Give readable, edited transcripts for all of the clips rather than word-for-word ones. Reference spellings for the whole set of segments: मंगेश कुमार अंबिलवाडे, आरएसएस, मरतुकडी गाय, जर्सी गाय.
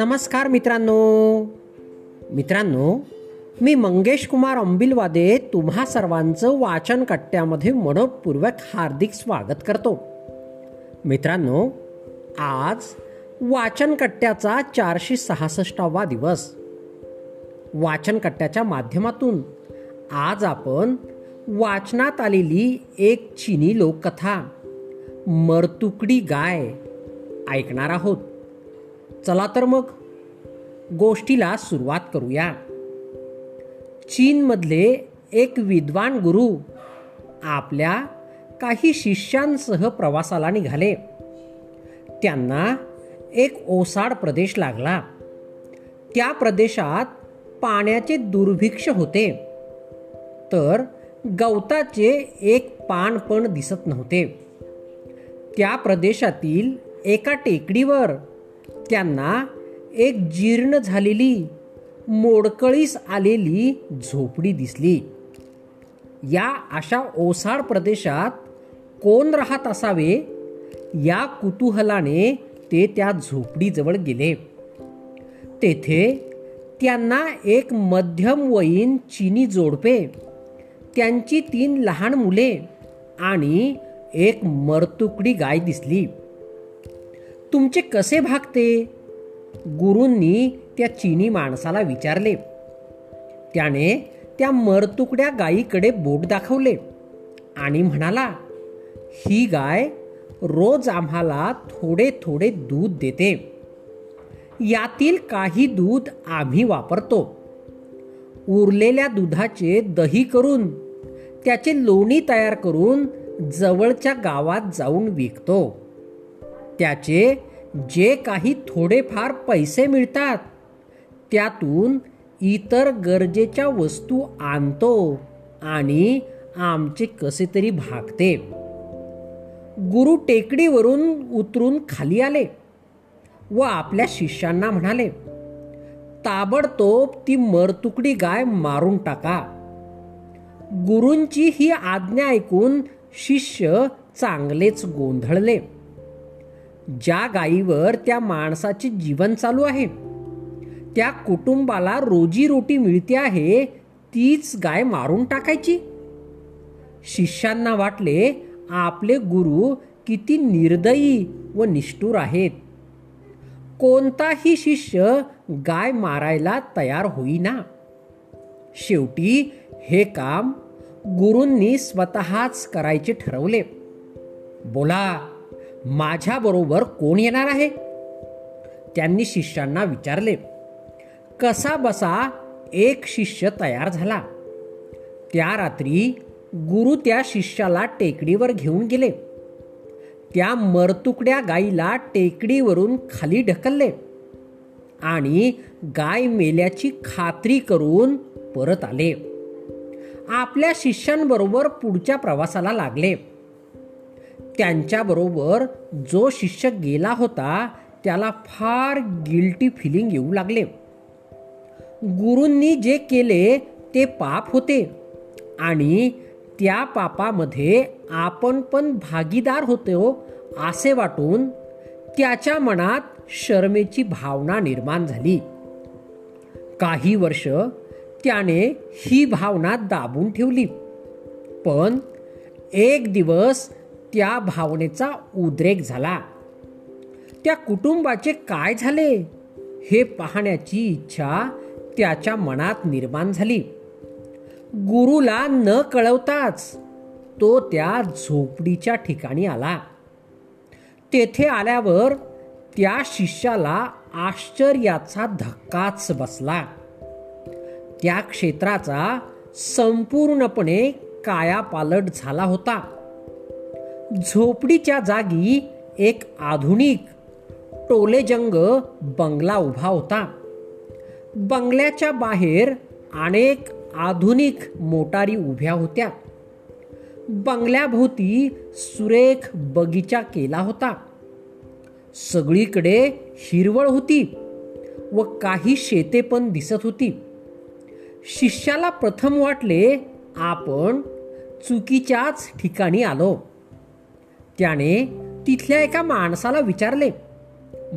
नमस्कार मित्रांनो, मी मंगेश कुमार अंबिलवाडे तुम्हा सर्वांचं वाचन कट्ट्यामध्ये मनपूर्वक हार्दिक स्वागत करतो. मित्रांनो, आज वाचन कट्ट्याचा 466वा दिवस. वाचन कट्ट्याच्या माध्यमातून आज आपण वाचनात आलेली एक चिनी लोककथा मरतुकडी गाय ऐकणार आहोत. चला तर मग गोष्टीला सुरुवात करूया. चीनमधले एक विद्वान गुरु आपल्या काही शिष्यांसह प्रवासाला निघाले. त्यांना एक ओसाड प्रदेश लागला. त्या प्रदेशात पाण्याचे दुर्भिक्ष होते, तर गवताचे एक पान पण दिसत नव्हते. त्या प्रदेशातील एका टेकडीवर त्यांना एक जीर्ण झालेली, मोडकळीस आलेली झोपडी दिसली. या अशा ओसाड प्रदेशात कोण राहत असावे या कुतूहलाने ते त्या झोपडीजवळ गेले. तेथे त्यांना एक मध्यमवयीन चिनी जोडपे, त्यांची 3 लहान मुले आणि एक मरतुकडी गाय दिसली. तुमचे कसे भागते? गुरूंनी त्या चिनी माणसाला विचारले. त्याने त्या मरतुकड्या गायीकडे बोट दाखवले आणि म्हणाला, ही गाय रोज आम्हाला थोडे थोडे दूध देते. यातील काही दूध आम्ही वापरतो. उरलेल्या दुधाचे दही करून त्याचे लोणी तयार करून जवळच्या गावात जाऊन विकतो. त्याचे जे काही थोडेफार पैसे मिळतात त्यातून इतर गरजेच्या वस्तू आणतो आणि आमचे कसे तरी भागते. गुरु टेकडीवरून उतरून खाली आले व आपल्या शिष्यांना म्हणाले, ताबडतोब ती मरतुकडी गाय मारून टाका. गुरूंची ही आज्ञा ऐकून शिष्य चांगलेच गोंधळले. ज्या गायीवर त्या माणसाचे जीवन चालू आहे, त्या कुटुंबाला रोजीरोटी मिळते आहे, तीच गाय मारून टाकायची? शिष्यांना वाटले आपले गुरु किती निर्दयी व निष्ठुर आहेत. कोणताही शिष्य गाय मारायला तयार होईना. शेवटी हे काम गुरूंनी स्वतःच करायचे ठरवले. बोला, माझ्याबरोबर कोण येणार आहे? त्यांनी शिष्यांना विचारले. कसा बसा एक शिष्य तयार झाला. त्या रात्री गुरु त्या शिष्याला टेकडीवर घेऊन गेले. त्या मरतुकड्या गायीला टेकडीवरून खाली ढकलले आणि गाय मेल्याची खात्री करून परत आले. आपल्या शिष्यांबरोबर पुढच्या प्रवासाला लागले. त्यांच्याबरोबर जो शिष्य गेला होता त्याला फार गिल्टी फिलिंग येऊ लागले. गुरूंनी जे केले ते पाप होते आणि त्या पापामध्ये आपण पण भागीदार होतो असे वाटून त्याच्या मनात शरमेची भावना निर्माण झाली. काही वर्ष त्याने ही भावना दाबून ठेवली, पण एक दिवस त्या भावनेचा उद्रेक झाला. त्या कुटुंबाचे काय झाले हे पाहण्याची इच्छा त्याच्या मनात निर्माण झाली. गुरुला न कळवताच तो त्या झोपडीच्या ठिकाणी आला. तेथे आल्यावर त्या शिष्याला आश्चर्याचा धक्काच बसला. त्या क्षेत्राचा संपूर्णपणे कायापालट झाला होता. झोपडीच्या जागी एक आधुनिक टोलेजंग बंगला उभा होता. बंगल्याच्या बाहेर अनेक आधुनिक मोटारी उभ्या होत्या. बंगल्याभोवती सुरेख बगीचा केला होता. सगळीकडे हिरवळ होती व काही शेते पण दिसत होती. शिष्याला प्रथम वाटले आपण चुकीच्याच ठिकाणी आलो. त्याने तिथल्या एका माणसाला विचारले,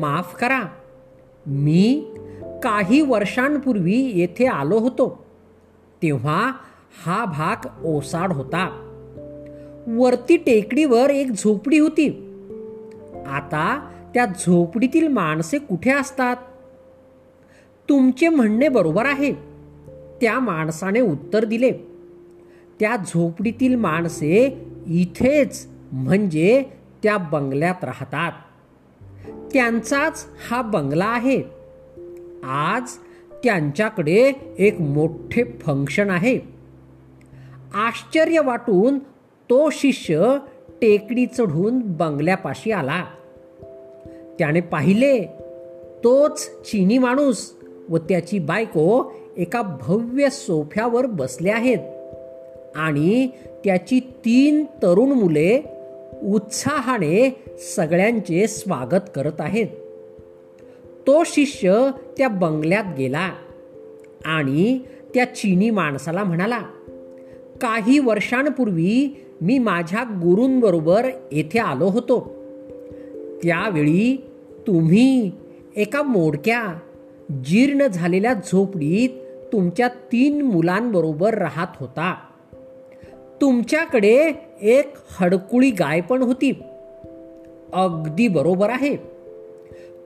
माफ करा, मी काही वर्षांपूर्वी येथे आलो होतो तेव्हा हा भाग ओसाड होता. वरती टेकडीवर एक झोपडी होती. आता त्या झोपडीतील माणसे कुठे असतात? तुमचे म्हणणे बरोबर आहे, त्या माणसाने उत्तर दिले. त्या झोपडीतील माणसे इथेच म्हणजे त्या बंगल्यात राहतात. त्यांचाच हा बंगला आहे. आज त्यांच्याकडे एक मोठे फंक्शन आहे. आश्चर्य वाटून तो शिष्य टेकडी चढून बंगल्यापाशी आला. त्याने पाहिले, तोच चिनी माणूस व त्याची बायको एका भव्य सोफ्यावर बसले आहेत आणि त्याची 3 तरुण मुले उत्साहाने सगळ्यांचे स्वागत करत आहेत. तो शिष्य त्या बंगल्यात गेला आणि त्या चिनी माणसाला म्हणाला, काही वर्षांपूर्वी मी माझ्या गुरूंबरोबर येथे आलो होतो. त्यावेळी तुम्ही एका मोडक्या जीर्ण झालेल्या झोपडीत तुमच्या 3 मुलांबरोबर राहत होता. तुमच्याकडे एक हडकुळी गाय पण होती. अगदी बरोबर आहे,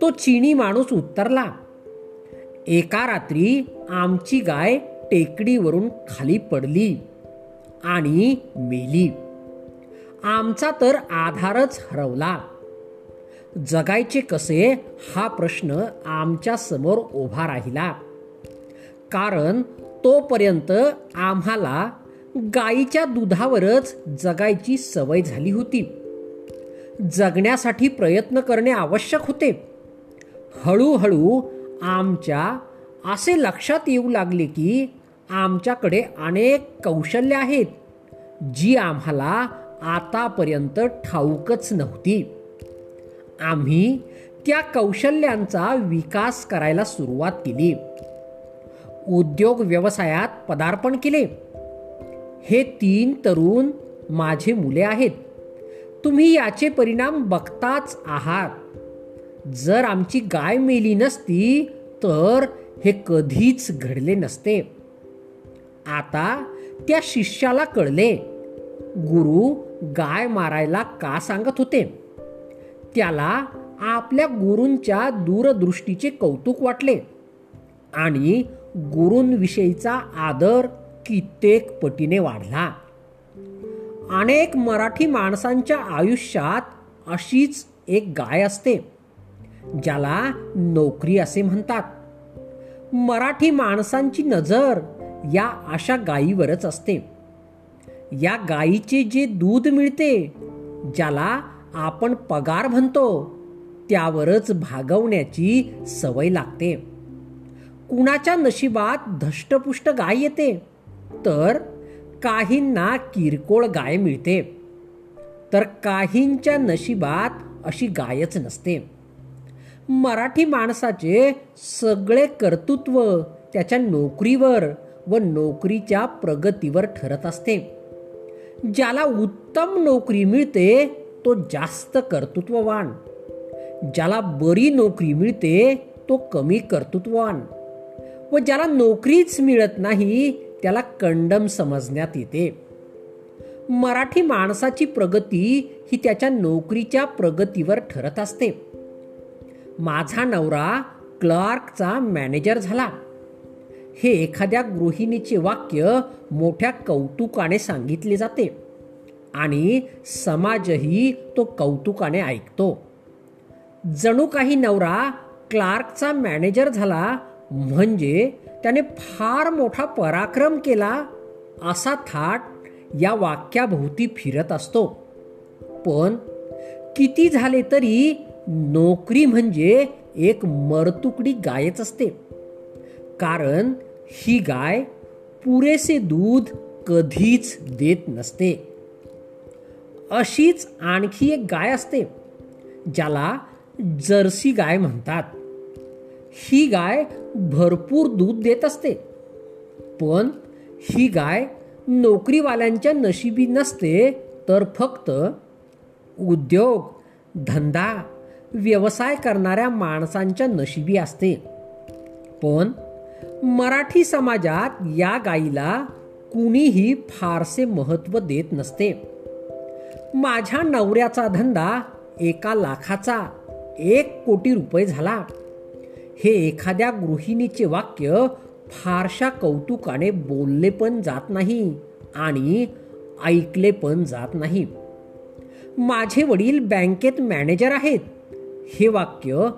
तो चिनी माणूस उत्तरला. एका रात्री आमची गाय टेकडीवरून खाली पडली आणि मेली. आमचा तर आधारच हरवला. जगायचे कसे हा प्रश्न आमच्या समोर उभा राहिला, कारण तोपर्यंत आम्हाला गायीच्या दुधावरच जगायची सवय झाली होती. जगण्यासाठी प्रयत्न करणे आवश्यक होते. हळूहळू आमच्या असे लक्षात येऊ लागले की आमच्याकडे अनेक कौशल्य आहेत जी आम्हाला आतापर्यंत ठाऊकच नव्हती. आम्ही त्या कौशल्यांचा विकास करायला सुरुवात केली. उद्योग व्यवसायात पदार्पण केले. हे 3 तरुण माझे मुले आहेत. तुम्ही याचे परिणाम बघताच आहात. जर आमची गाय मेली नसती तर हे कधीच घडले नसते. आता त्या शिष्याला कळले, गुरु गाय मारायला का सांगत होते. त्याला आपल्या गुरूंच्या दूरदृष्टीचे कौतुक वाटले आणि गुरूंविषयीचा आदर कित्येक पटीने वाढला. अनेक मराठी माणसांच्या आयुष्यात अशीच एक गाय असते, ज्याला नोकरी असे म्हणतात. मराठी माणसांची नजर या अशा गायीवरच असते. या गायीचे जे दूध मिळते, ज्याला आपण पगार म्हणतो, त्यावरच भागवण्याची सवय लागते. कुणाच्या नशिबात धष्टपुष्ट गाय येते तर काहींना किरकोळ गाय मिळते, तर काहींच्या नशिबात अशी गायच नसते. मराठी माणसाचे सगळे कर्तृत्व त्याच्या नोकरीवर व नोकरीच्या प्रगतीवर ठरत असते. ज्याला उत्तम नोकरी मिळते तो जास्त कर्तृत्ववान, ज्याला बरी नोकरी मिळते तो कमी कर्तृत्ववान, व ज्याला नोकरीच मिळत नाही त्याला कंडम समजण्यात येते. मराठी माणसाची प्रगती ही त्याच्या नोकरीच्या प्रगतीवर ठरत असते. माझा नवरा क्लार्कचा मॅनेजर झाला, हे एखाद्या गृहिणीचे वाक्य मोठ्या कौतुकाने सांगितले जाते आणि समाजही तो कौतुकाने ऐकतो. जणू काही नवरा क्लार्कचा मॅनेजर झाला म्हणजे त्याने फार मोठा पराक्रम केला असा थाट या वाक्याभोवती फिरत असतो. पण किती झाले तरी नोकरी म्हणजे एक मरतुकडी गायच असते, कारण ही गाय पुरेसे दूध कधीच देत नसते. अशीच आणखी एक गाय असते, ज्याला जर्सी गाय म्हणतात. ही गाय भरपूर दूध देत असते, पण ही गाय नोकरीवाल्यांच्या नशिबी नसते, तर फक्त उद्योग धंदा व्यवसाय करणाऱ्या माणसांच्या नशिबी असते. पण मराठी समाजात या गायीला कुणीही फारसे महत्त्व देत नसते. माझ्या नवऱ्याचा धंदा 1 लाखाचा 1 कोटी रुपये झाला हे एखाद्या गृहिणीचे वाक्य फारशा कौतुकाने बोलले पण जात नाही आणि ऐकले पण जात नाही. माझे वडील बँकेत मॅनेजर आहेत हे वाक्य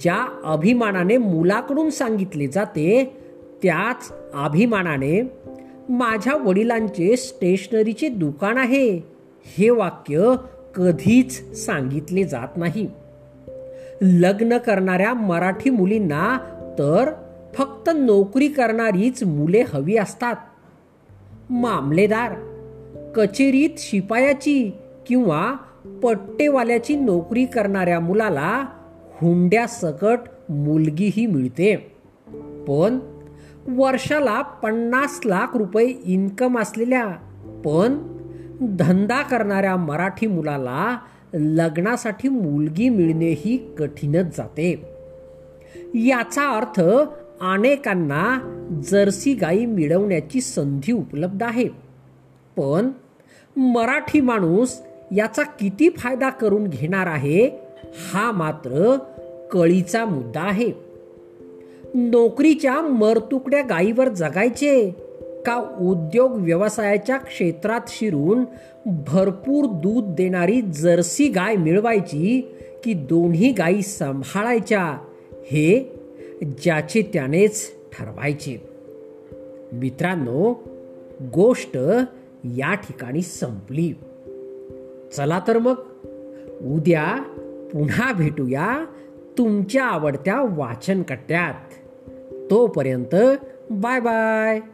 ज्या अभिमानाने मुलाकडून सांगितले जाते त्याच अभिमानाने माझ्या वडिलांचे स्टेशनरीचे दुकान आहे हे वाक्य कधीच सांगितले जात नाही. लग्न करणाऱ्या मराठी मुलींना तर फक्त नोकरी करणारीच मुले हवी असतात. मामलेदार, कचेरीत शिपायाची किंवा पट्टेवाल्याची नोकरी करणाऱ्या मुलाला हुंड्यासकट मुलगीही मिळते. पण वर्षाला 50 लाख रुपये इन्कम असलेल्या पण धंदा करणाऱ्या मराठी मुलाला लग्नासाठी मुलगी मिळणेही कठीणच जाते. याचा अर्थ अनेकांना जर्सी गायी मिळवण्याची संधी उपलब्ध आहे, पण मराठी माणूस याचा किती फायदा करून घेणार आहे हा मात्र कळीचा मुद्दा आहे. नोकरीच्या मरतुकड्या गायीवर जगायचे का उद्योग व्यवसायाच्या क्षेत्रात शिरून भरपूर दूध देणारी जर्सी गाय मिळवायची की दोन्ही गायी सांभाळायच्या हे ज्याचे त्यानेच ठरवायचे. मित्रांनो, गोष्ट या ठिकाणी संपली. चला तर मग उद्या पुन्हा भेटूया तुमच्या आवडत्या वाचनकट्ट्यात. तोपर्यंत बाय बाय.